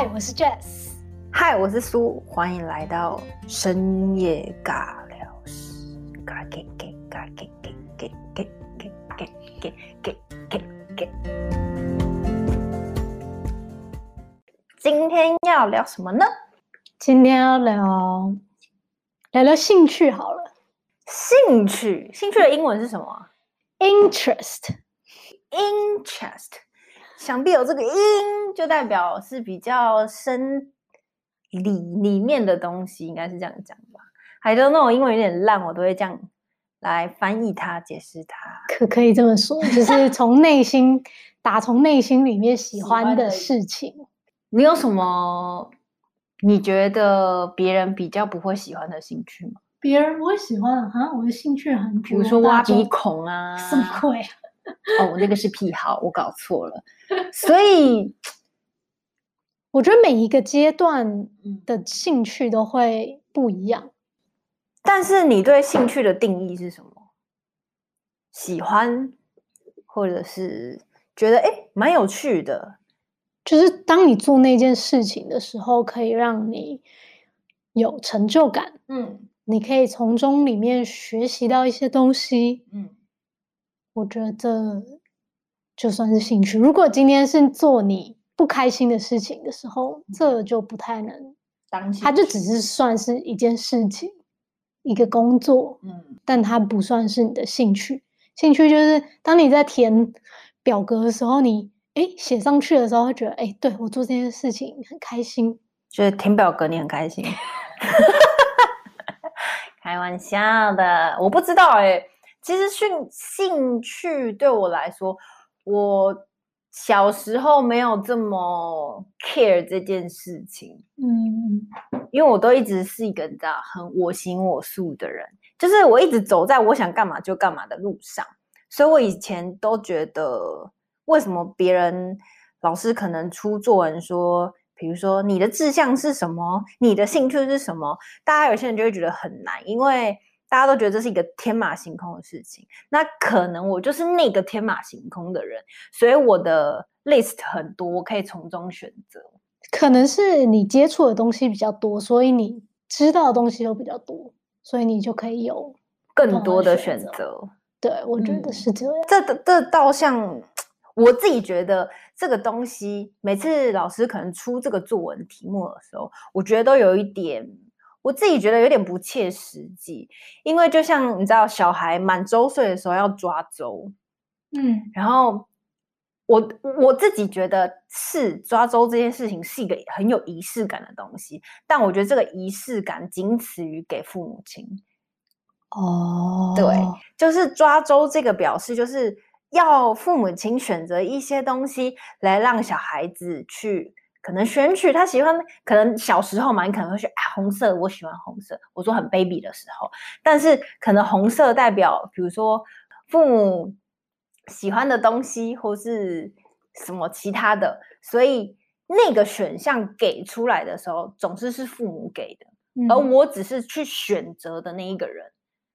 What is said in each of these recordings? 嗨，我是 Jess。嗨，我是苏，欢迎来到深夜尬聊室。今天要聊什么呢？今天要聊兴趣好了。兴趣的英文是什么 ？Interest。想必有这个音就代表是比较深里面的东西，应该是这样讲吧。还有那种英文有点烂，我都会这样来翻译它、解释它。可以这么说，就是从内心打从内心里面喜欢的事情。你有什么你觉得别人比较不会喜欢的兴趣吗？别人不会喜欢啊？我的兴趣很多，比如说挖鼻孔啊，什么鬼啊？哦，那个是癖好，我搞错了。所以我觉得每一个阶段的兴趣都会不一样。但是你对兴趣的定义是什么？喜欢，或者是觉得蛮有趣的，就是当你做那件事情的时候，可以让你有成就感。嗯，你可以从中里面学习到一些东西。嗯。我觉得就算是兴趣，如果今天是做你不开心的事情的时候，这就不太能当，它就只是算是一件事情，一个工作，但它不算是你的兴趣。兴趣就是当你在填表格的时候，你写上去的时候会觉得对，我做这件事情很开心，就是填表格你很开心。开玩笑的，我不知道其实兴趣对我来说，我小时候没有这么 care 这件事情。因为我都一直是一个你知道很我行我素的人，就是我一直走在我想干嘛就干嘛的路上，所以我以前都觉得为什么别人老师可能出作文说，比如说你的志向是什么，你的兴趣是什么，大家有些人就会觉得很难，因为大家都觉得这是一个天马行空的事情。那可能我就是那个天马行空的人，所以我的 list 很多，我可以从中选择。可能是你接触的东西比较多，所以你知道的东西又比较多，所以你就可以有更多的选择。对，我觉得是这样。这倒像我自己觉得这个东西，每次老师可能出这个作文题目的时候，我觉得都有一点，我自己觉得有点不切实际。因为就像你知道小孩满周岁的时候要抓周，然后我自己觉得是抓周这件事情是一个很有仪式感的东西，但我觉得这个仪式感仅次于给父母亲。对，就是抓周这个表示就是要父母亲选择一些东西来让小孩子去可能选取他喜欢，可能小时候嘛，你可能会选红色，我喜欢红色。我说很 baby 的时候，但是可能红色代表，比如说父母喜欢的东西，或是什么其他的，所以那个选项给出来的时候，总是父母给的，而我只是去选择的那一个人，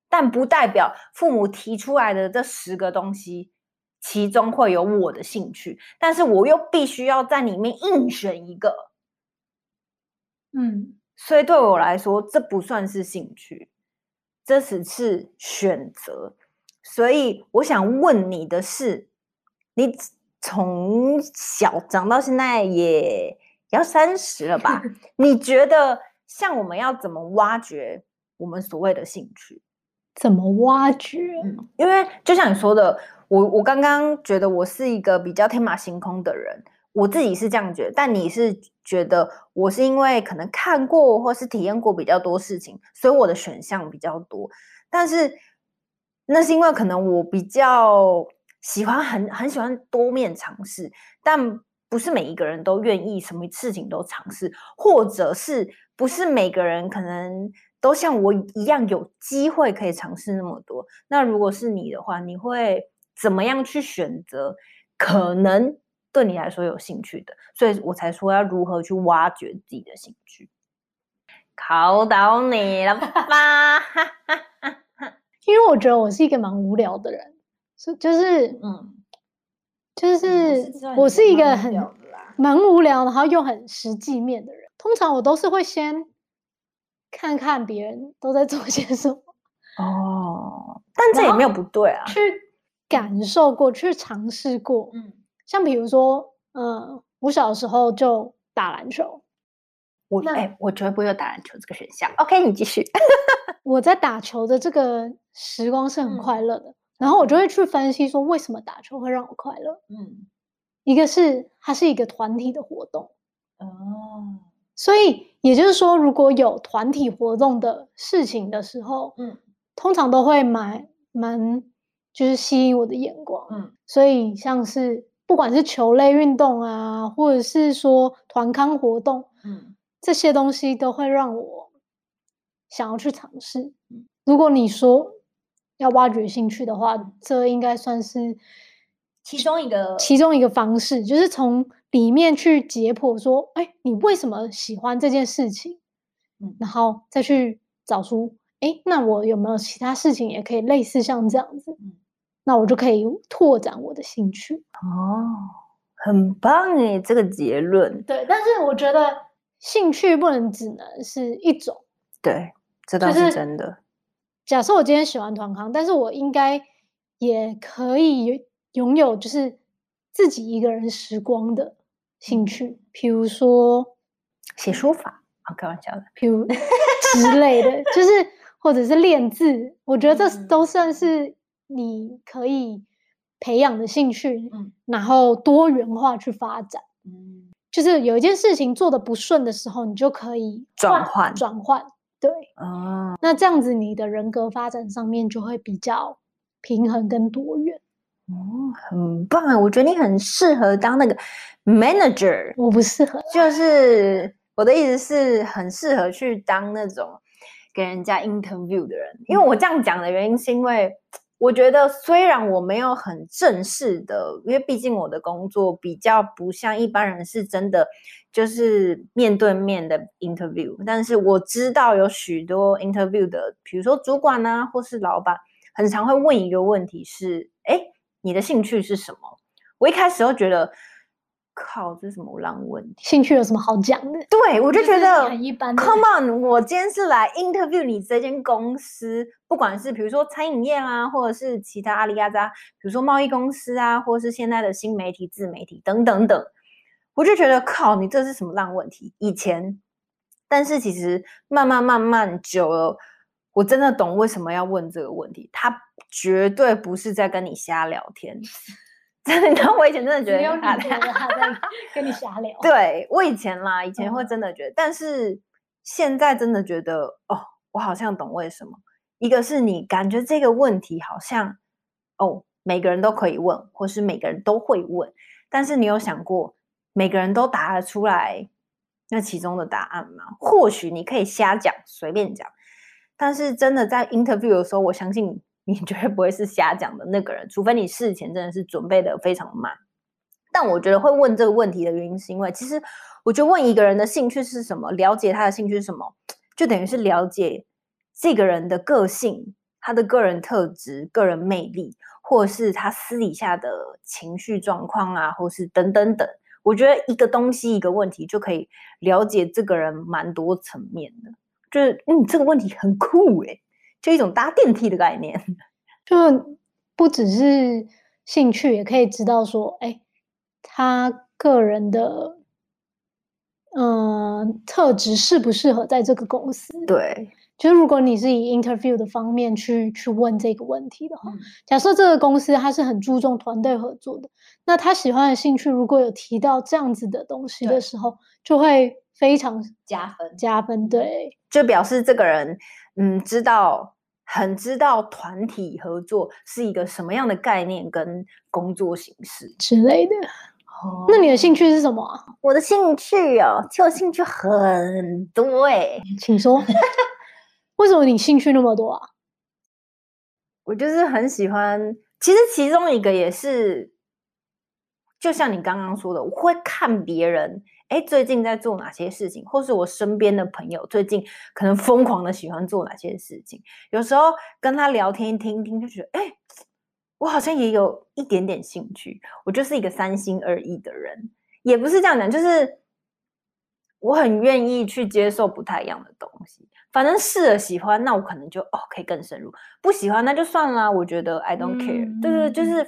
但不代表父母提出来的这10个东西。其中会有我的兴趣，但是我又必须要在里面硬选一个。所以对我来说，这不算是兴趣，这只是选择。所以我想问你的是，你从小长到现在也要30了吧？你觉得像我们要怎么挖掘我们所谓的兴趣？怎么挖掘？因为就像你说的，我刚刚觉得我是一个比较天马行空的人，我自己是这样觉得，但你是觉得我是因为可能看过或是体验过比较多事情，所以我的选项比较多。但是那是因为可能我比较喜欢很喜欢多面尝试，但不是每一个人都愿意什么事情都尝试，或者是不是每个人可能都像我一样有机会可以尝试那么多。那如果是你的话，你会怎么样去选择可能对你来说有兴趣的？所以我才说要如何去挖掘自己的兴趣。考倒你了吧？因为我觉得我是一个蛮无聊的人，就是我是一个很蛮无聊，然后又很实际面的人。通常我都是会先看看别人都在做些什么。哦，但这也没有不对啊。去感受过，去尝试过。嗯，像比如说，我小时候就打篮球。我绝对不会有打篮球这个选项。OK， 你继续。我在打球的这个时光是很快乐的，然后我就会去分析说为什么打球会让我快乐。嗯，一个是它是一个团体的活动。哦，所以也就是说，如果有团体活动的事情的时候，通常都会蛮就是吸引我的眼光。嗯，所以像是不管是球类运动啊，或者是说团康活动，这些东西都会让我想要去尝试。如果你说要挖掘兴趣的话，这应该算是其中一个方式，就是从里面去解剖说，哎，你为什么喜欢这件事情？然后再去找出，哎，那我有没有其他事情也可以类似像这样子？那我就可以拓展我的兴趣。哦，很棒耶，这个结论。对，但是我觉得兴趣不能只能是一种。对，这倒是真的。就是、假设我今天喜欢团康，但是我应该也可以拥有就是自己一个人时光的兴趣，比如说写书法，开玩笑的，比如之类的，就是或者是练字，我觉得这都算是你可以培养的兴趣，然后多元化去发展。就是有一件事情做得不顺的时候，你就可以转换，对，那这样子你的人格发展上面就会比较平衡跟多元。很棒啊！我觉得你很适合当那个 manager。我不适合，就是我的意思是很适合去当那种给人家 interview 的人，因为我这样讲的原因是因为。我觉得虽然我没有很正式的，因为毕竟我的工作比较不像一般人是真的就是面对面的 interview， 但是我知道有许多 interview 的，比如说主管啊或是老板，很常会问一个问题是，诶，你的兴趣是什么？我一开始都觉得靠，这是什么烂问题？兴趣有什么好讲的？对，我就觉得很一般。Come on， 我今天是来 interview 你这间公司，不管是比如说餐饮业啊，或者是其他阿里阿扎，比如说贸易公司啊，或者是现在的新媒体、自媒体等等等，我就觉得靠，你这是什么烂问题？以前，但是其实慢慢久了，我真的懂为什么要问这个问题。他绝对不是在跟你瞎聊天。真的，你知道我以前真的觉得他在跟你瞎聊。对，我以前啦，以前会真的觉得，但是现在真的觉得，哦，我好像懂为什么。一个是你感觉这个问题好像，哦，每个人都可以问，或是每个人都会问，但是你有想过，每个人都答得出来那其中的答案吗？或许你可以瞎讲，随便讲，但是真的在 interview 的时候，我相信你绝对不会是瞎讲的那个人，除非你事前真的是准备的非常满。但我觉得会问这个问题的原因是因为，其实我觉得问一个人的兴趣是什么，了解他的兴趣是什么，就等于是了解这个人的个性、他的个人特质、个人魅力，或是他私底下的情绪状况啊，或是等等等。我觉得一个东西、一个问题就可以了解这个人蛮多层面的，就是这个问题很酷欸，就一种搭电梯的概念，就不只是兴趣，也可以知道说，哎，他个人的特质适不适合在这个公司。对，就是如果你是以 interview 的方面去问这个问题的话，假设这个公司它是很注重团队合作的，那他喜欢的兴趣如果有提到这样子的东西的时候，就会非常加分。对，就表示这个人很知道团体合作是一个什么样的概念跟工作形式之类的。那你的兴趣是什么啊？我的兴趣哦，其实我兴趣很多欸。请说。为什么你兴趣那么多啊？我就是很喜欢，其实其中一个也是就像你刚刚说的，我会看别人最近在做哪些事情，或是我身边的朋友最近可能疯狂的喜欢做哪些事情，有时候跟他聊天听就觉得我好像也有一点点兴趣。我就是一个三心二意的人，也不是这样讲，就是我很愿意去接受不太一样的东西。反正试了喜欢，那我可能就哦可以更深入；不喜欢那就算了。我觉得 I don't care，、嗯、对，就是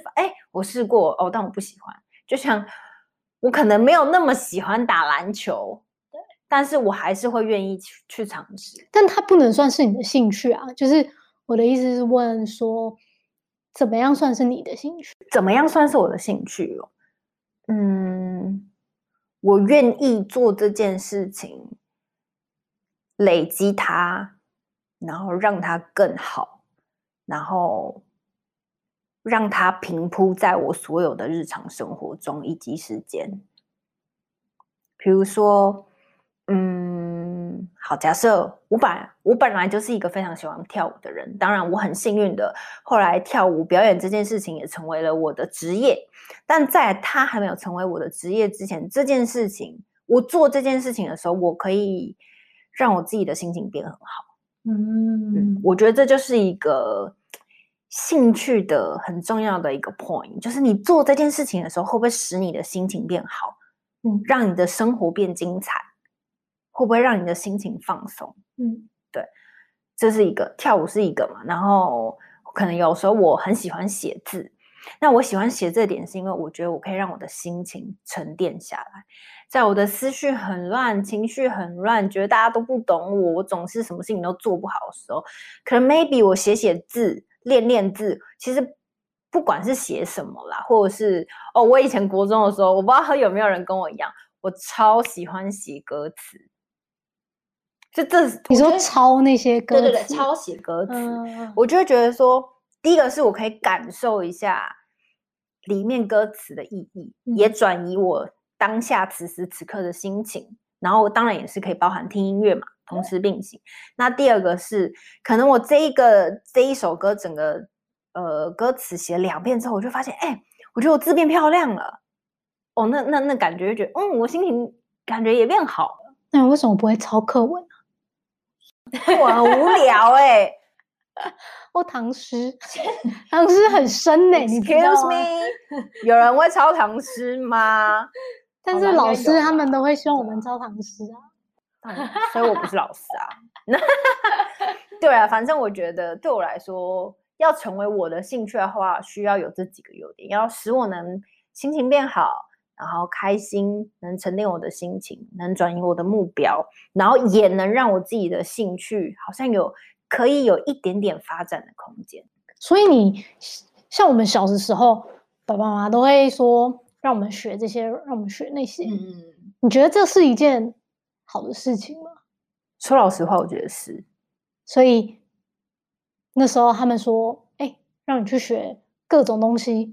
我试过哦，但我不喜欢。就像我可能没有那么喜欢打篮球，但是我还是会愿意 去尝试。但它不能算是你的兴趣啊，就是我的意思是问说，怎么样算是你的兴趣？怎么样算是我的兴趣哦？嗯，我愿意做这件事情。累积它，然后让它更好，然后让它平铺在我所有的日常生活中以及时间。比如说，好，假设我本来就是一个非常喜欢跳舞的人，当然我很幸运的，后来跳舞表演这件事情也成为了我的职业。但在它还没有成为我的职业之前，这件事情，我做这件事情的时候，我可以让我自己的心情变很好。我觉得这就是一个兴趣的很重要的一个 point， 就是你做这件事情的时候，会不会使你的心情变好？让你的生活变精彩，会不会让你的心情放松？对，这是一个，跳舞是一个嘛。然后可能有时候我很喜欢写字，那我喜欢写字的点是因为我觉得我可以让我的心情沉淀下来。在我的思绪很乱，情绪很乱，觉得大家都不懂我，我总是什么事情都做不好的时候，可能 maybe 我写字，练字，其实不管是写什么啦，或者是我以前国中的时候，我不知道有没有人跟我一样，我超喜欢写歌词。就这，你说抄那些歌词？对，抄写歌词，我就会觉得说，第一个是我可以感受一下里面歌词的意义，也转移我当下此时此刻的心情，然后当然也是可以包含听音乐嘛，同时并行。那第二个是，可能我这一首歌整个歌词写2遍之后，我就发现，我觉得我字变漂亮了，那感觉就觉得，我心情感觉也变好了。那你为什么不会抄课文啊？我很无聊唐诗，唐诗很深呢、你 Excuse me， 有人会抄唐诗吗？但是老师他们都会希望我们抄唐诗所以我不是老师啊。对啊，反正我觉得对我来说，要成为我的兴趣的话，需要有这几个优点，要使我能心情变好，然后开心，能沉淀我的心情，能转移我的目标，然后也能让我自己的兴趣好像可以有一点点发展的空间。所以你像我们小的时候，爸爸妈妈都会说让我们学这些，让我们学那些。你觉得这是一件好的事情吗？说老实话，我觉得是。所以那时候他们说，让你去学各种东西，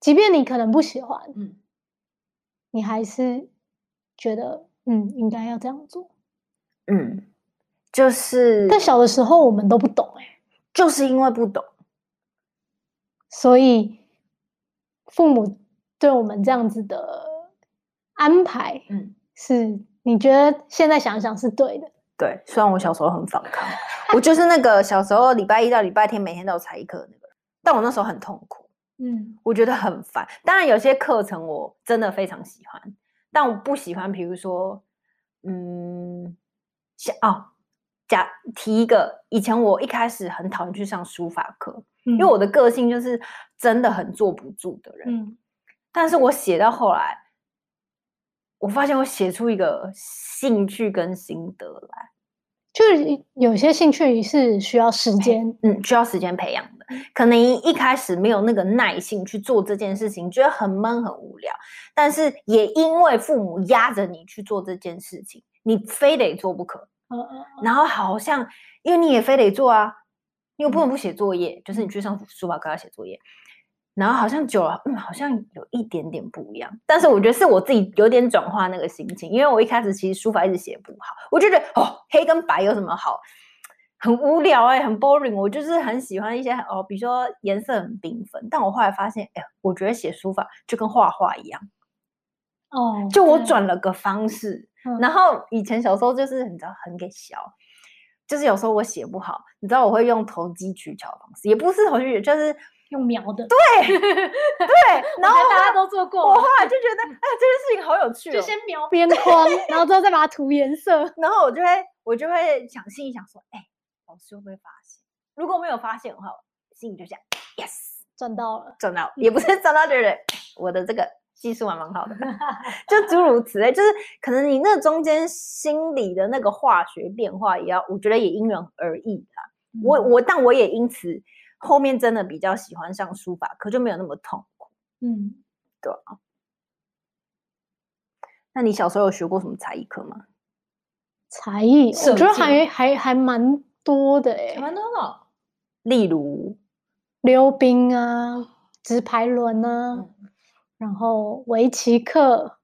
即便你可能不喜欢，你还是觉得应该要这样做。就是，但小的时候我们都不懂就是因为不懂，所以父母对我们这样子的安排，是你觉得现在想想是对的？对，虽然我小时候很反抗，我就是那个小时候礼拜1到礼拜天每天都有才艺课的那个人，但我那时候很痛苦，我觉得很烦。当然有些课程我真的非常喜欢，但我不喜欢，比如说，提一个，以前我一开始很讨厌去上书法课，因为我的个性就是真的很坐不住的人，但是我写到后来，我发现我写出一个兴趣跟心得来。就是有些兴趣是需要时间，需要时间培养的，可能一开始没有那个耐性去做这件事情，觉得很闷很无聊，但是也因为父母压着你去做这件事情，你非得做不可。然后好像因为你也非得做啊，因为不能不写作业，就是你去上书法课要写作业，然后好像久了，好像有一点点不一样。但是我觉得是我自己有点转化那个心情，因为我一开始其实书法一直写不好，我就觉得黑跟白有什么好，很无聊很 boring。我就是很喜欢一些比如说颜色很缤纷，但我后来发现，我觉得写书法就跟画画一样，就我转了个方式。然后以前小时候就是你知道很给小，就是有时候我写不好，你知道我会用投机取巧的方式，也不是投机取巧，就是用瞄的。对对，然后大家都做过。我后来就觉得，哎，这件事情好有趣哦。就先描边框，然后之后再把它涂颜色。然后我就会想，心里想说，哎，老师会不会发现？如果没有发现的话，心里就想 ，yes， 赚到了，赚到了，也不是赚到就是我的这个。技术还蛮好的就诸如此类，就是可能你那中间心理的那个化学变化也要，我觉得也因人而异啦。但我也因此后面真的比较喜欢上书法课，就没有那么痛苦。嗯，对啊。那你小时候有学过什么才艺课吗？才艺我觉得还蛮多的欸，蛮多的。例如溜冰啊，直排轮啊，然后围棋课，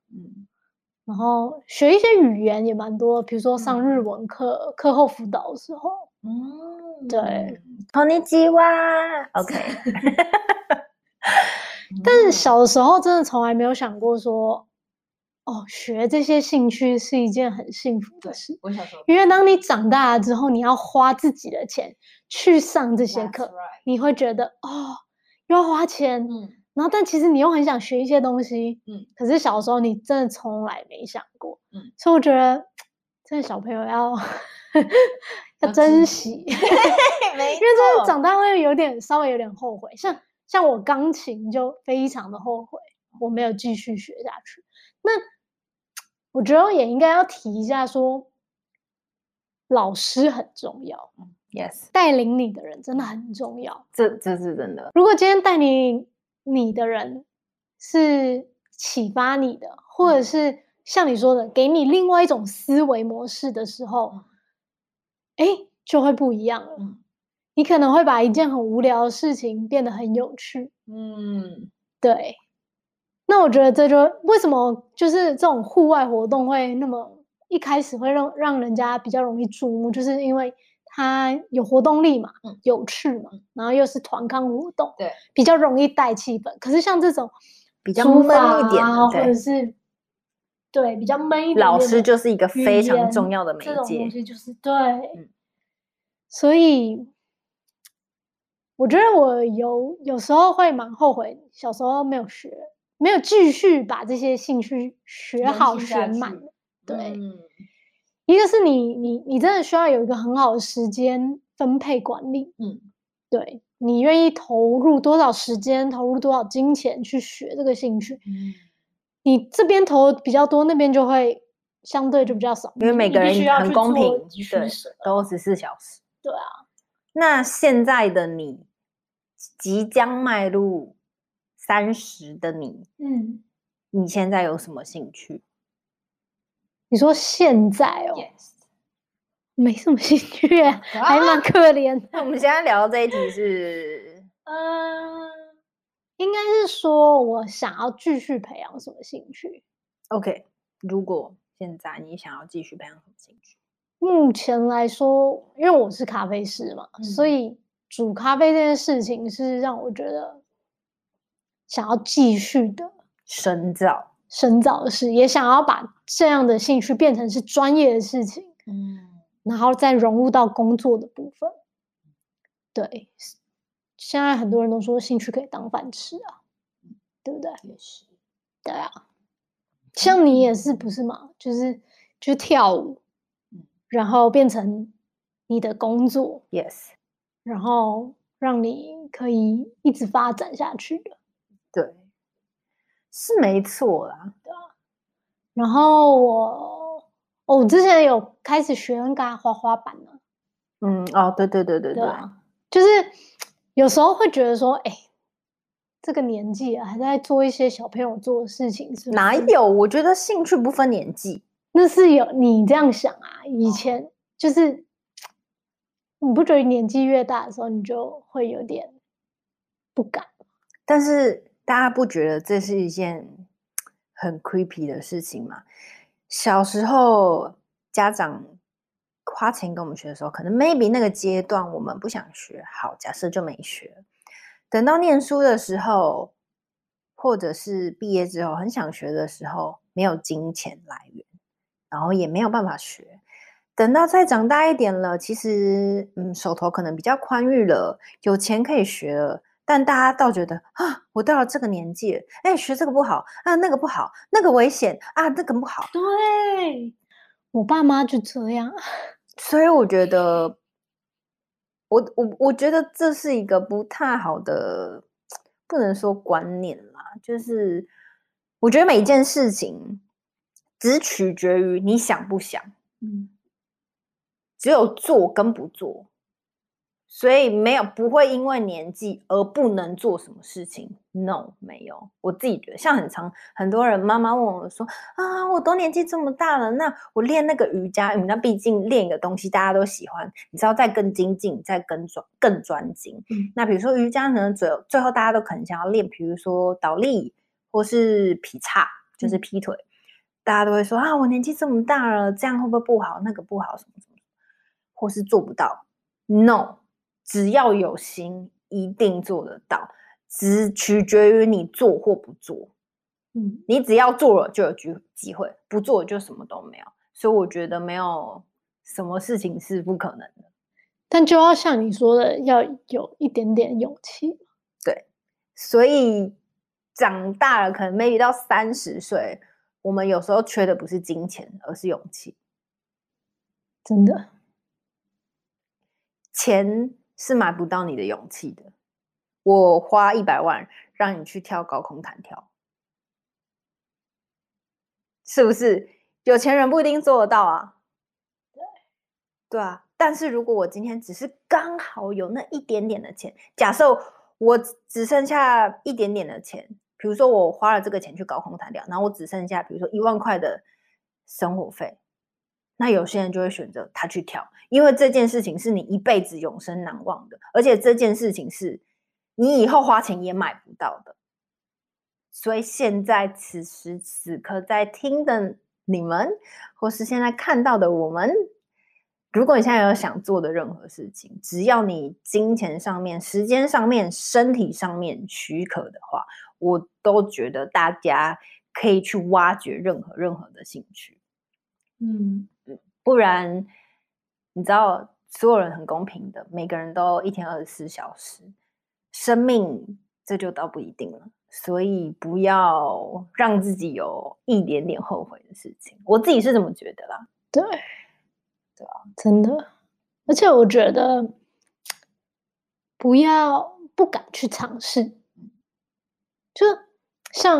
然后学一些语言也蛮多，比如说上日文课，课后辅导的时候，对，こんにちは ，OK 。但是小的时候真的从来没有想过说，学这些兴趣是一件很幸福的事。我想说，因为当你长大了之后，你要花自己的钱去上这些课， right. 你会觉得又要花钱，然后但其实你又很想学一些东西，可是小时候你真的从来没想过，所以我觉得真的小朋友要珍惜，因为真的长大会稍微有点后悔，像我钢琴就非常的后悔，我没有继续学下去。那我觉得也应该要提一下说，老师很重要，yes， 带领你的人真的很重要，这是真的。如果今天带你的人是启发你的，或者是像你说的给你另外一种思维模式的时候，就会不一样了。你可能会把一件很无聊的事情变得很有趣。对。那我觉得这就为什么就是这种户外活动会那么一开始会让人家比较容易注目，就是因为它有活动力嘛，有趣嘛，然后又是团康活动，对，比较容易带气氛。可是像这种比较闷一点的，或者是对比较闷一点的，老师就是一个非常重要的媒介，这种东西就是对。所以我觉得我有时候会蛮后悔，小时候没有继续把这些兴趣学好学满。对。一个是你真的需要有一个很好的时间分配管理，对，你愿意投入多少时间，投入多少金钱去学这个兴趣，你这边投比较多，那边就会相对就比较少，因为每个人很公平，对，都24小时，对啊。那现在的你，即将迈入30的你，你现在有什么兴趣？你说现在没什么兴趣，还蛮可怜的。我们现在聊这一题是，应该是说我想要继续培养什么兴趣。OK， 如果现在你想要继续培养什么兴趣？目前来说，因为我是咖啡师嘛，所以煮咖啡这件事情是让我觉得想要继续的深造的事，也想要把这样的兴趣变成是专业的事情，然后再融入到工作的部分。对，现在很多人都说兴趣可以当饭吃啊，对不对？也是，对啊。像你也是不是嘛？就是跳舞，然后变成你的工作 ，yes， 然后让你可以一直发展下去的，对。是没错啦，对啊。然后我之前有开始学滑滑板了，对啊，就是有时候会觉得说，这个年纪还在做一些小朋友做的事情，是不是？哪有？我觉得兴趣不分年纪，那是有你这样想啊。以前就是你不觉得年纪越大的时候，你就会有点不敢，但是。大家不觉得这是一件很 creepy 的事情吗？小时候家长花钱给我们学的时候，可能 maybe 那个阶段我们不想学，好，假设就没学。等到念书的时候，或者是毕业之后很想学的时候，没有金钱来源，然后也没有办法学。等到再长大一点了，其实手头可能比较宽裕了，有钱可以学了，但大家倒觉得啊，我到了这个年纪了，哎，学这个不好啊，那个不好，那个危险啊，那个不好。对，我爸妈就这样，所以我觉得，我觉得这是一个不太好的，不能说观念啦，就是我觉得每一件事情只取决于你想不想，只有做跟不做。所以没有不会因为年纪而不能做什么事情 ，no， 没有。我自己觉得，像很多人妈妈问我说啊，我都年纪这么大了，那我练那个瑜伽，那毕竟练一个东西大家都喜欢，你知道再更精进，再更专精。那比如说瑜伽呢，最后大家都可能想要练，比如说倒立或是劈叉，就是劈腿，大家都会说啊，我年纪这么大了，这样会不会不好？那个不好什么什么，或是做不到 ，no。只要有心一定做得到，只取决于你做或不做。你只要做了就有机会，不做了就什么都没有。所以我觉得没有什么事情是不可能的，但就要像你说的，要有一点点勇气。对，所以长大了可能 maybe 到30岁，我们有时候缺的不是金钱，而是勇气。真的，钱是买不到你的勇气的。我花100万让你去跳高空弹跳，是不是？有钱人不一定做得到啊。对啊，但是如果我今天只是刚好有那一点点的钱，假设我只剩下一点点的钱，比如说我花了这个钱去高空弹跳，然后我只剩下比如说1万块的生活费。那有些人就会选择他去跳，因为这件事情是你一辈子永生难忘的，而且这件事情是你以后花钱也买不到的。所以现在此时此刻在听的你们，或是现在看到的我们，如果你现在有想做的任何事情，只要你金钱上面、时间上面、身体上面许可的话，我都觉得大家可以去挖掘任何的兴趣。不然你知道所有人很公平的，每个人都一天24小时，生命这就倒不一定了，所以不要让自己有一点点后悔的事情，我自己是这么觉得啦。对啊，真的。而且我觉得不敢去尝试，就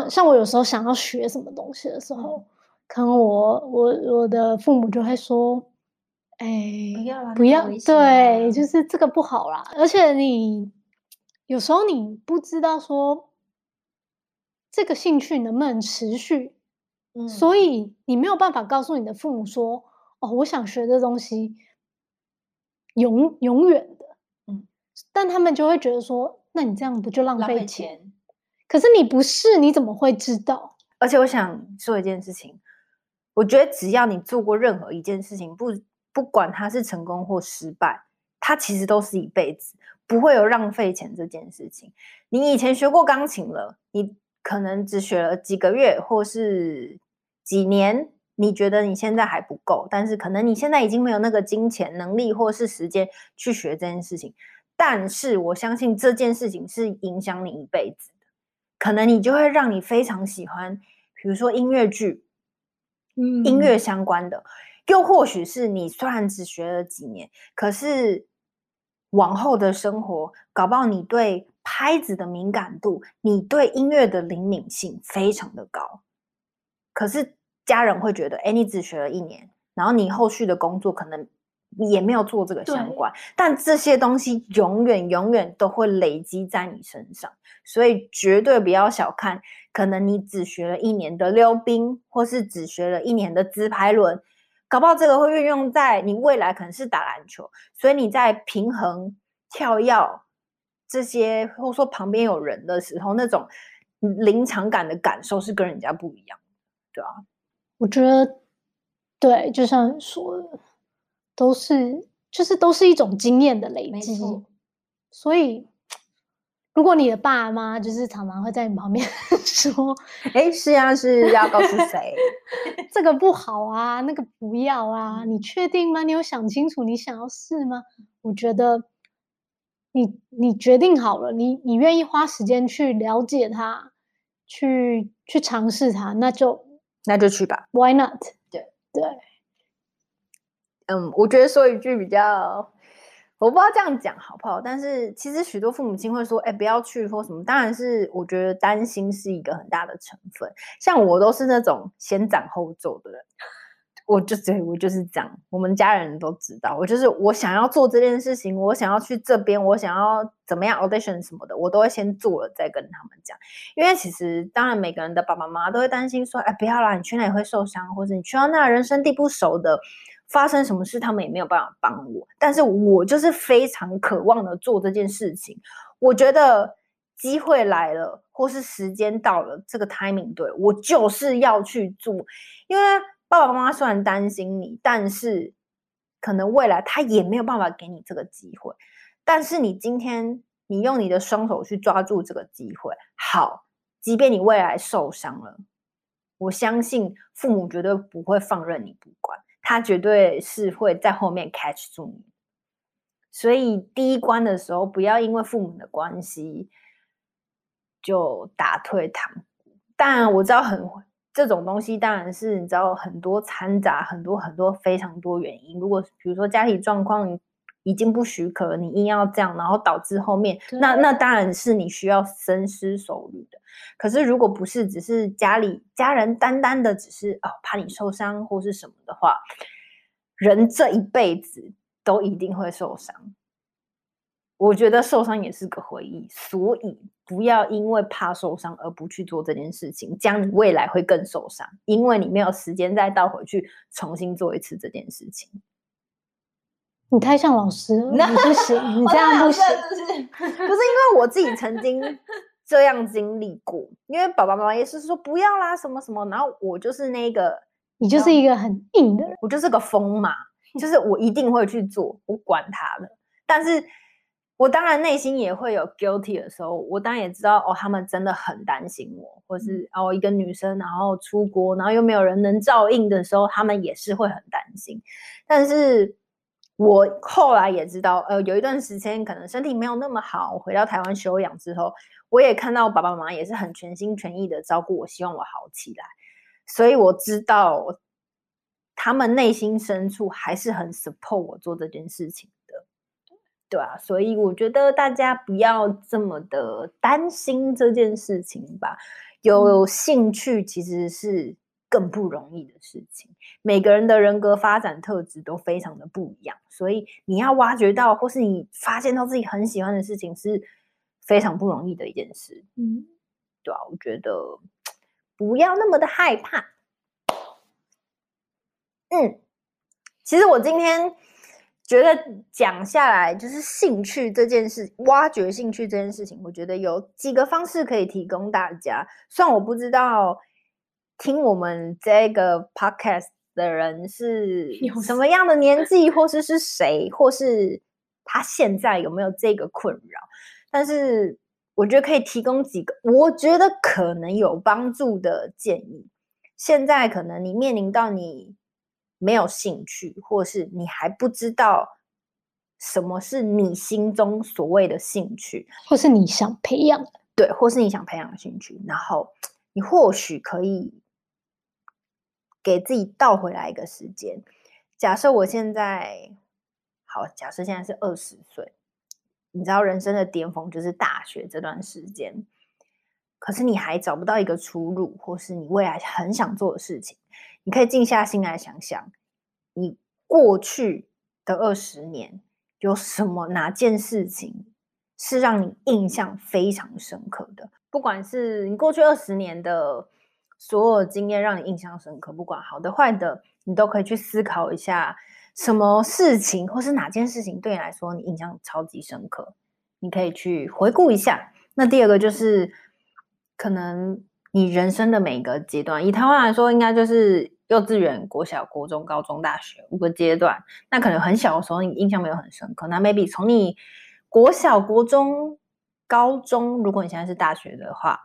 像我有时候想要学什么东西的时候，可能我的父母就会说，不要，对，就是这个不好啦。而且你有时候你不知道说这个兴趣能不能持续，所以你没有办法告诉你的父母说，哦，我想学这东西永远的，但他们就会觉得说，那你这样不就浪费钱？可是你不是，你怎么会知道？而且我想说一件事情。我觉得只要你做过任何一件事情，不管它是成功或失败，它其实都是一辈子，不会有浪费钱这件事情。你以前学过钢琴了，你可能只学了几个月或是几年，你觉得你现在还不够，但是可能你现在已经没有那个金钱能力或是时间去学这件事情，但是我相信这件事情是影响你一辈子的，可能你就会让你非常喜欢，比如说音乐剧，音乐相关的，又或许是你虽然只学了几年，可是往后的生活，搞不好你对拍子的敏感度，你对音乐的灵敏性非常的高，可是家人会觉得，你只学了1年，然后你后续的工作可能也没有做这个相关，但这些东西永远都会累积在你身上，所以绝对不要小看可能你只学了1年的溜冰，或是只学了1年的直排轮，搞不好这个会运用在你未来可能是打篮球，所以你在平衡、跳跃这些，或者说旁边有人的时候，那种临场感的感受是跟人家不一样，对啊，我觉得对，就像你说的，都是一种经验的累积，所以如果你的爸妈就是常常会在你旁边说，是要告诉谁这个不好啊，那个不要啊，你确定吗？你有想清楚你想要试吗？我觉得你决定好了，你愿意花时间去了解它，去尝试它，那就去吧 ，Why not？ 对，我觉得说一句比较，我不知道这样讲好不好，但是其实许多父母亲会说，不要去或什么，当然是我觉得担心是一个很大的成分。像我都是那种先斩后奏的人，我就是这样，我们家人都知道，我想要做这件事情，我想要去这边，我想要怎么样 audition 什么的，我都会先做了再跟他们讲。因为其实当然每个人的爸爸妈妈都会担心说，不要啦，你去那里会受伤，或者你去到那人生地不熟的，发生什么事他们也没有办法帮我。但是我就是非常渴望的做这件事情，我觉得机会来了或是时间到了，这个 timing 对，我就是要去做。因为爸爸妈妈虽然担心你，但是可能未来他也没有办法给你这个机会，但是你今天你用你的双手去抓住这个机会，好，即便你未来受伤了，我相信父母绝对不会放任你不管，他绝对是会在后面 catch 住你。所以第一关的时候，不要因为父母的关系就打退堂鼓。当然我知道这种东西当然是你知道很多掺杂很多非常多原因。如果比如说家庭状况已经不许可，你硬要这样，然后导致后面那当然是你需要深思熟虑的。可是如果不是只是家人单单的只是怕你受伤或是什么的话，人这一辈子都一定会受伤。我觉得受伤也是个回忆，所以不要因为怕受伤而不去做这件事情，这样你未来会更受伤，因为你没有时间再倒回去重新做一次这件事情。你太像老师了，你不行，你这样不行。不是因为我自己曾经这样经历过，因为爸爸妈妈也是说不要啦什么什么，然后我就是那个，你就是一个很硬的人，我就是个疯嘛，就是我一定会去做，我管他了。但是我当然内心也会有 guilty 的时候，我当然也知道他们真的很担心我，或是一个女生然后出国，然后又没有人能照应的时候，他们也是会很担心。但是我后来也知道，有一段时间可能身体没有那么好，我回到台湾休养之后，我也看到爸爸妈妈也是很全心全意的照顾我，希望我好起来。所以我知道他们内心深处还是很 support 我做这件事情。对啊，所以我觉得大家不要这么的担心这件事情吧。有兴趣其实是更不容易的事情，每个人的人格发展特质都非常的不一样，所以你要挖掘到或是你发现到自己很喜欢的事情是非常不容易的一件事。对啊，我觉得不要那么的害怕。其实我今天觉得讲下来就是兴趣这件事，挖掘兴趣这件事情，我觉得有几个方式可以提供大家。虽然我不知道听我们这个 podcast 的人是什么样的年纪，或是谁，或是他现在有没有这个困扰，但是我觉得可以提供几个我觉得可能有帮助的建议。现在可能你面临到你没有兴趣，或是你还不知道什么是你心中所谓的兴趣，或是你想培养的，对，或是你想培养的兴趣，然后你或许可以给自己倒回来一个时间。假设现在是20岁，你知道人生的巅峰就是大学这段时间，可是你还找不到一个出路，或是你未来很想做的事情，你可以静下心来想想，你过去的20年有什么哪件事情是让你印象非常深刻的？不管是你过去20年的所有经验让你印象深刻，不管好的坏的，你都可以去思考一下，什么事情或是哪件事情对你来说你印象超级深刻，你可以去回顾一下。那第二个就是可能你人生的每个阶段，以台湾来说应该就是幼稚园、国小、国中、高中、大学5个阶段。那可能很小的时候你印象没有很深刻，那 maybe 从你国小、国中、高中，如果你现在是大学的话，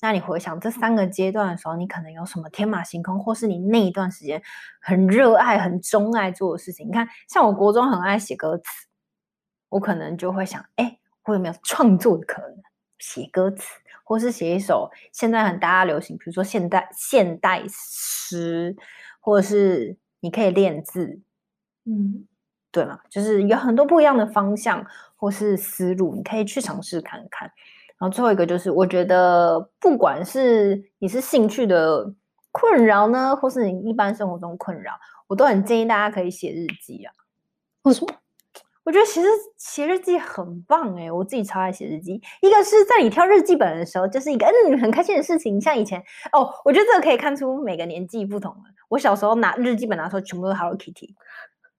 那你回想这3个阶段的时候，你可能有什么天马行空，或是你那一段时间很热爱、很钟爱做的事情。你看像我国中很爱写歌词，我可能就会想，或有没有创作的可能，写歌词，或是写一首现在很大家流行，比如说现代诗，或者是你可以练字，嗯，对吗？就是有很多不一样的方向或是思路，你可以去尝试看看。然后最后一个就是，我觉得不管是你是兴趣的困扰呢，或是你一般生活中困扰，我都很建议大家可以写日记啊。为什么？我觉得其实写日记很棒欸，我自己超爱写日记。一个是在你挑日记本的时候，就是一个很开心的事情。像以前哦，我觉得这个可以看出每个年纪不同了。我小时候拿日记本拿的时候，全部都是 Hello Kitty。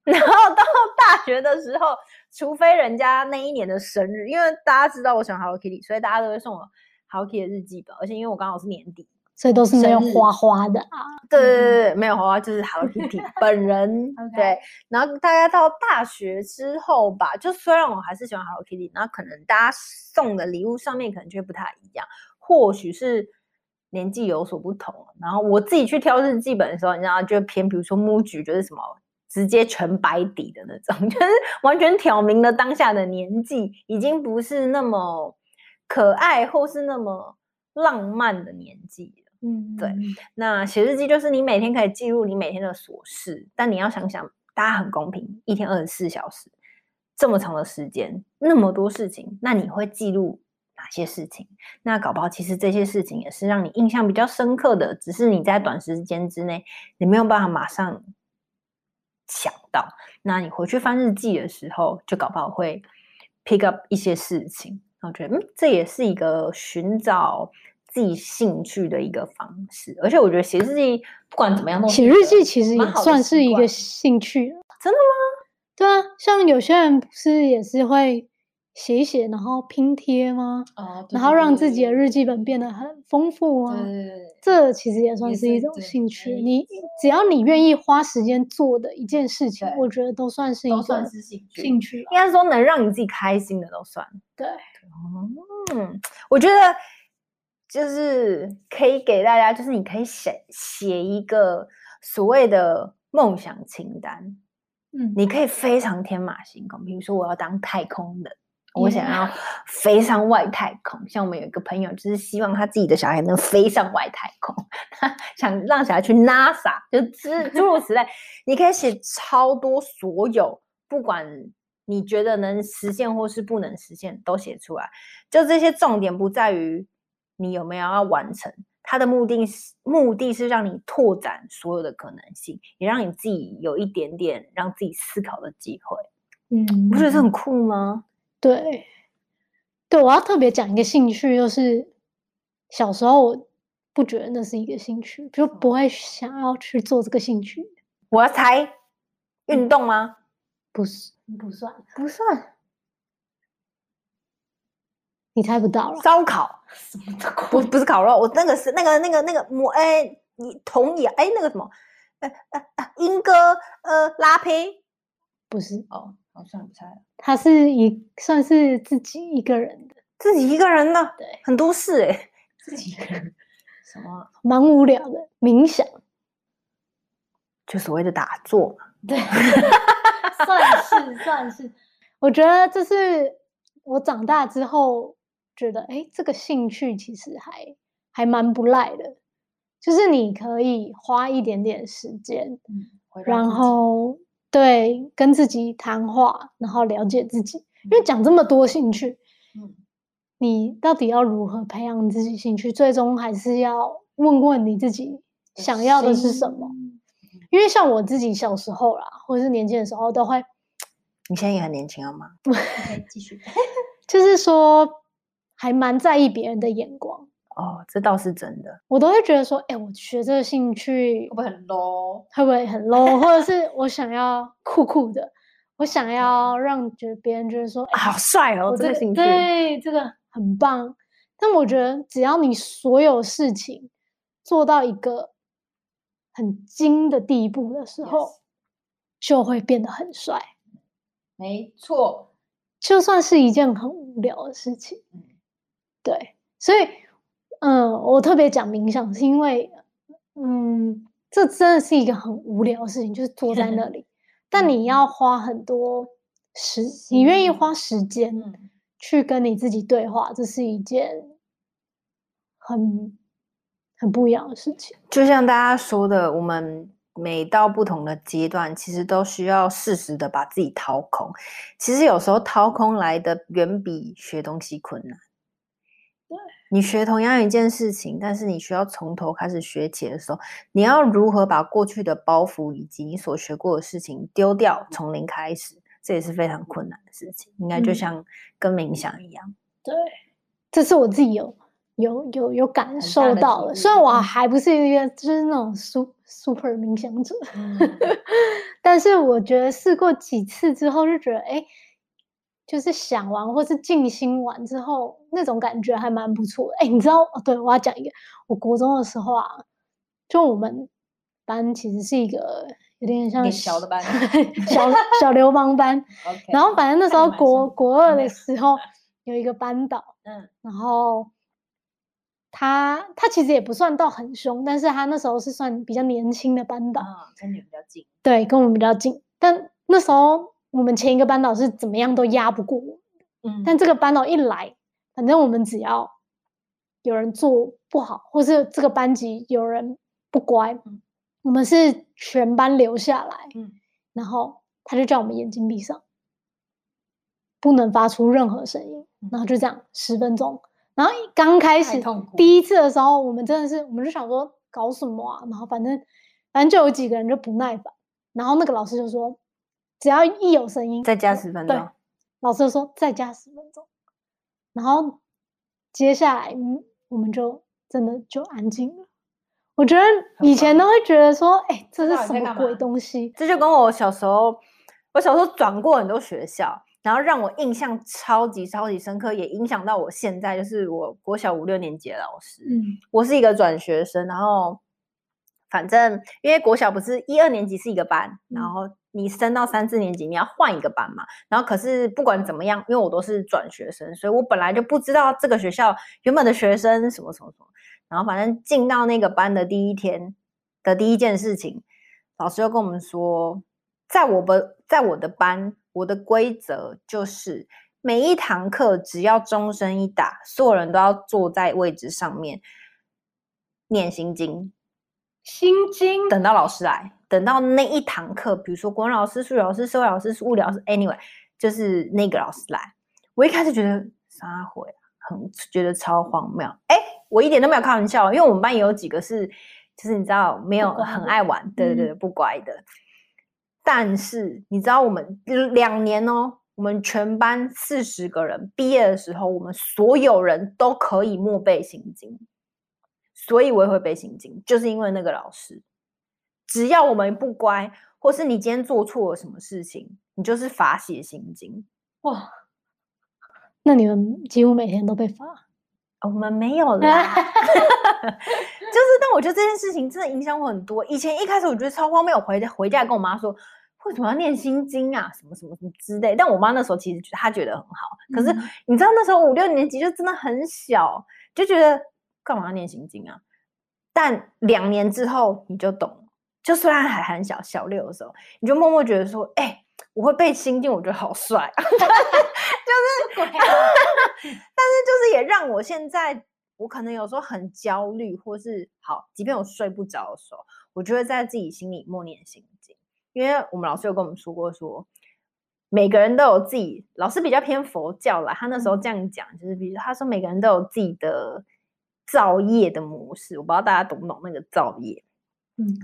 然后到大学的时候，除非人家那一年的生日，因为大家知道我喜欢 Hello Kitty， 所以大家都会送我 Hello Kitty 的日记本。而且因为我刚好是年底，所以都是没有花花的啊。对对对，没有花花就是 Hello Kitty 本人。Okay. 对，然后大概到大学之后吧，就虽然我还是喜欢 Hello Kitty， 那可能大家送的礼物上面可能就不太一样，或许是年纪有所不同。然后我自己去挑日记本的时候，你知道就偏，比如说木菊就是什么直接全白底的那种，就是完全挑明了当下的年纪，已经不是那么可爱或是那么浪漫的年纪。嗯，对。那写日记就是你每天可以记录你每天的琐事，但你要想想，大家很公平，一天24小时，这么长的时间，那么多事情，那你会记录哪些事情？那搞不好其实这些事情也是让你印象比较深刻的，只是你在短时间之内你没有办法马上想到。那你回去翻日记的时候，就搞不好会 pick up 一些事情。我觉得这也是一个寻找自己兴趣的一个方式，而且我觉得写日记不管怎么样，写日记其实也算是一个兴趣。真的吗？对啊，像有些人不是也是会写一写，然后拼贴吗？哦，对对对，然后让自己的日记本变得很丰富啊。对对对，这其实也算是一种兴趣。你只要你愿意花时间做的一件事情，我觉得都算是一种兴趣。应该说能让你自己开心的都算。对，嗯，我觉得就是可以给大家，就是你可以写一个所谓的梦想清单，嗯，你可以非常天马行空。比如说，我要当太空人，我想要飞上外太空。像我们有一个朋友，就是希望他自己的小孩能飞上外太空，他想让小孩去 NASA， 就是诸如此类。你可以写超多，所有不管你觉得能实现或是不能实现，都写出来。就这些重点不在于你有没有要完成，它的目的是让你拓展所有的可能性，也让你自己有一点点让自己思考的机会。嗯，不觉得这很酷吗？对，对，我要特别讲一个兴趣，就是小时候我不觉得那是一个兴趣，就不会想要去做这个兴趣。我要猜，运动吗？不是，不算，不算。你猜不到了，烧烤，不是烤肉，我那个是那个童谣，那个什么，英歌，拉胚，不是哦，好像不猜了，他是算是自己一个人的，自己一个人的，对，很多事欸，自己一个人，什么蛮无聊的，冥想，就所谓的打坐嘛，对，算是，我觉得这是我长大之后。觉得这个兴趣其实还蛮不赖的，就是你可以花一点点时间，然后对跟自己谈话，然后了解自己。因为讲这么多兴趣，你到底要如何培养自己兴趣，最终还是要问问你自己想要的是什么。因为像我自己小时候啦，或者是年轻的时候，都会。你现在也很年轻，好吗？继续，就是说。还蛮在意别人的眼光哦，这倒是真的。我都会觉得说，我学这个兴趣会不会很 low， 或者是我想要酷酷的，我想要让别人觉得说，好帅哦，这个兴趣，对，这个很棒。但我觉得，只要你所有事情做到一个很精的地步的时候， yes. 就会变得很帅。没错，就算是一件很无聊的事情。对，所以，我特别讲冥想，是因为，这真的是一个很无聊的事情，就是坐在那里。但你要花很多你愿意花时间去跟你自己对话，这是一件很不一样的事情。就像大家说的，我们每到不同的阶段，其实都需要适时的把自己掏空。其实有时候掏空来的远比学东西困难。对，你学同样一件事情，但是你需要从头开始学起的时候，你要如何把过去的包袱以及你所学过的事情丢掉，从零开始，这也是非常困难的事情。应该就像跟冥想一样。对，这是我自己有感受到了，虽然我还不是一个就是那种 super 冥想者，但是我觉得试过几次之后就觉得，哎，就是想完或是静心完之后，那种感觉还蛮不错的。哎，你知道，对，我要讲一个，我国中的时候啊，就我们班其实是一个有点像小的班，小流氓班。Okay, 然后反正那时候国二的时候有一个班导，然后。他其实也不算到很凶，但是他那时候是算比较年轻的班导，跟你比较近，对，跟我们比较近。但那时候我们前一个班导是怎么样都压不过我，但这个班导一来，反正我们只要有人做不好，或是这个班级有人不乖，我们是全班留下来，然后他就叫我们眼睛闭上，不能发出任何声音，然后就这样10分钟。然后刚开始第一次的时候，我们真的是，我们就想说搞什么啊？然后反正就有几个人就不耐烦，然后那个老师就说，只要一有声音，再加10分钟。对，老师就说再加10分钟。然后接下来我们就真的就安静了。我觉得以前都会觉得说，哎，这是什么鬼东西？这就跟我小时候转过很多学校。然后让我印象超级深刻，也影响到我现在，就是我国小5、6年级的老师。我是一个转学生，然后反正因为国小不是1、2年级是一个班，然后你升到3、4年级你要换一个班嘛。然后可是不管怎么样，因为我都是转学生，所以我本来就不知道这个学校原本的学生什么。然后反正进到那个班的第一天的第一件事情，老师就跟我们说，在我的班。我的规则就是每一堂课只要钟声一打，所有人都要坐在位置上面念心经，等到老师来，等到那一堂课，比如说国文老师、数学老师、社会老师、物理老师 anyway 就是那个老师来。我一开始觉得啥回啊，觉得超荒谬。哎，我一点都没有开玩笑，因为我们班也有几个是就是你知道没有很爱玩，对，不乖的。但是你知道我们2年哦，我们全班40个人毕业的时候，我们所有人都可以默背心经，所以我也会背心经，就是因为那个老师，只要我们不乖，或是你今天做错了什么事情，你就是罚写心经。哇，那你们几乎每天都被罚？我们没有啦，就是但我觉得这件事情真的影响我很多。以前一开始我觉得超荒谬，我回家跟我妈说为什么要念心经啊，什么之类。但我妈那时候其实她觉得很好，可是你知道那时候5、6年级就真的很小，就觉得干嘛要念心经啊？但2年之后你就懂了，就虽然还很小，小6的时候，你就默默觉得说，哎，我会背心经，我觉得好帅，就是，但是就是也让我现在，我可能有时候很焦虑，或是好，即便我睡不着的时候，我就会在自己心里默念心经，因为我们老师有跟我们说过说，每个人都有自己，老师比较偏佛教啦，他那时候这样讲，就是比如他说每个人都有自己的造业的模式，我不知道大家懂不懂那个造业。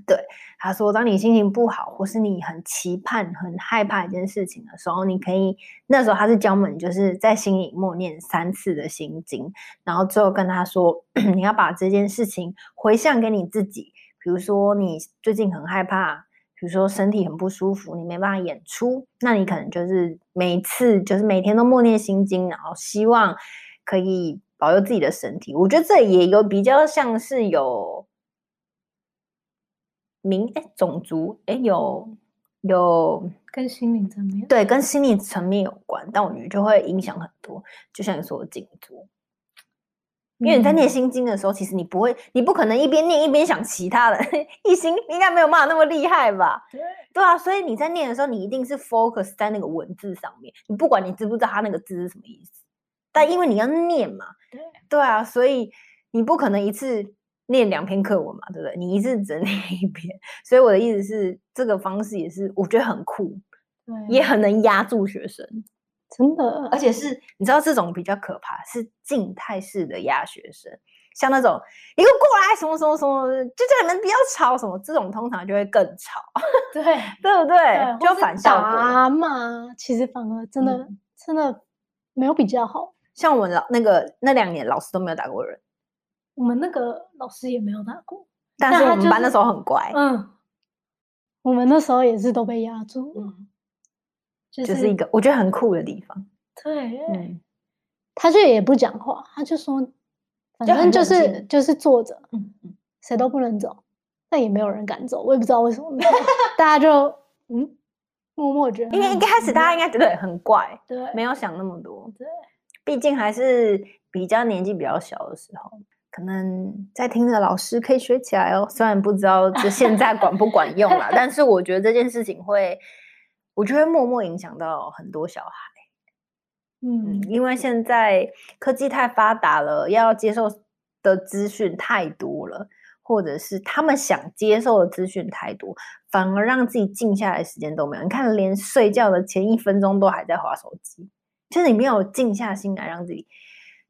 对，他说当你心情不好，或是你很期盼很害怕一件事情的时候，你可以，那时候他是教我们就是在心里默念3次的心经，然后最后跟他说你要把这件事情回向给你自己，比如说你最近很害怕，比如说身体很不舒服，你没办法演出，那你可能就是每天都默念心经，然后希望可以保佑自己的身体。我觉得这也有比较像是有种族有跟心理层面，对，跟心理层面有关，但我觉得就会影响很多。就像你说的静坐，因为你在念心经的时候，其实你不可能一边念一边想其他的，一心应该没有办法那么厉害吧？对啊，所以你在念的时候，你一定是 focus 在那个文字上面，你不管你知不知道它那个字是什么意思，但因为你要念嘛，对啊，所以你不可能一次念2篇课文嘛，对不对？你一次只念1篇，所以我的意思是，这个方式也是我觉得很酷，对，也很能压住学生，真的。而且是你知道这种比较可怕，是静态式的压学生。像那种你给我过来什么什么什么，就叫你们不要吵什么，这种通常就会更吵，对对不 对？就反效果打嘛，其实反而真的、真的没有比较好。像我们那个那2年老师都没有打过人，我们那个老师也没有打过，但是我们班那时候很乖，我们那时候也是都被压住，就是一个我觉得很酷的地方。对，他就也不讲话，他就说。反正就是坐着，谁都不能走，但也没有人敢走，我也不知道为什么，大家就默默觉得，因为一开始大家应该觉得很怪，对，没有想那么多，对，毕竟还是比较年纪比较小的时候，可能在听的老师可以学起来哦，虽然不知道这现在管不管用啦，但是我觉得这件事情会，我就会默默影响到很多小孩。因为现在科技太发达了，要接受的资讯太多了，或者是他们想接受的资讯太多，反而让自己静下来的时间都没有。你看，连睡觉的前1分钟都还在滑手机，就是你没有静下心来让自己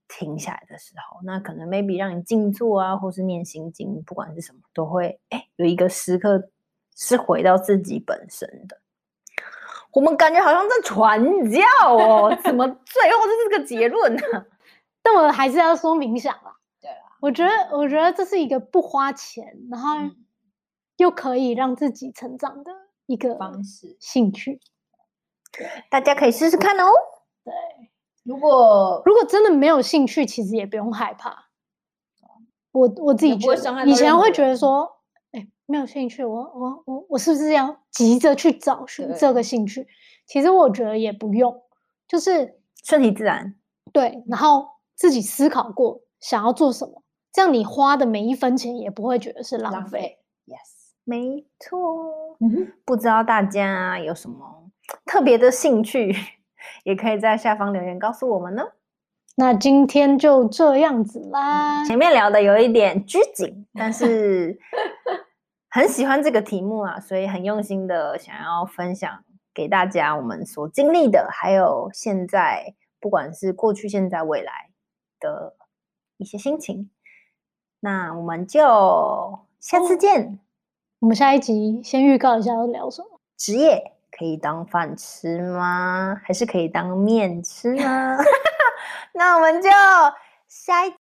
停下来的时候，那可能 maybe 让你静坐啊，或是念心经，不管是什么，都会有一个时刻是回到自己本身的。我们感觉好像在传教哦，怎么最后这是个结论呢、但我还是要说冥想啦。对啦，我觉得这是一个不花钱，然后又可以让自己成长的一个方式、兴趣。大家可以试试看哦。对，如果真的没有兴趣，其实也不用害怕。我自己觉得以前会觉得说。没有兴趣，我是不是要急着去找寻这个兴趣？其实我觉得也不用，就是顺其自然。对，然后自己思考过想要做什么，这样你花的每1分钱也不会觉得是浪费。Yes， 没错。不知道大家有什么特别的兴趣，也可以在下方留言告诉我们呢。那今天就这样子啦。前面聊的有一点拘谨，但是。很喜欢这个题目啊，所以很用心的想要分享给大家我们所经历的，还有现在不管是过去、现在、未来的一些心情。那我们就下次见。我们下一集先预告一下要聊什么。职业可以当饭吃吗？还是可以当面吃呢？那我们就下一集。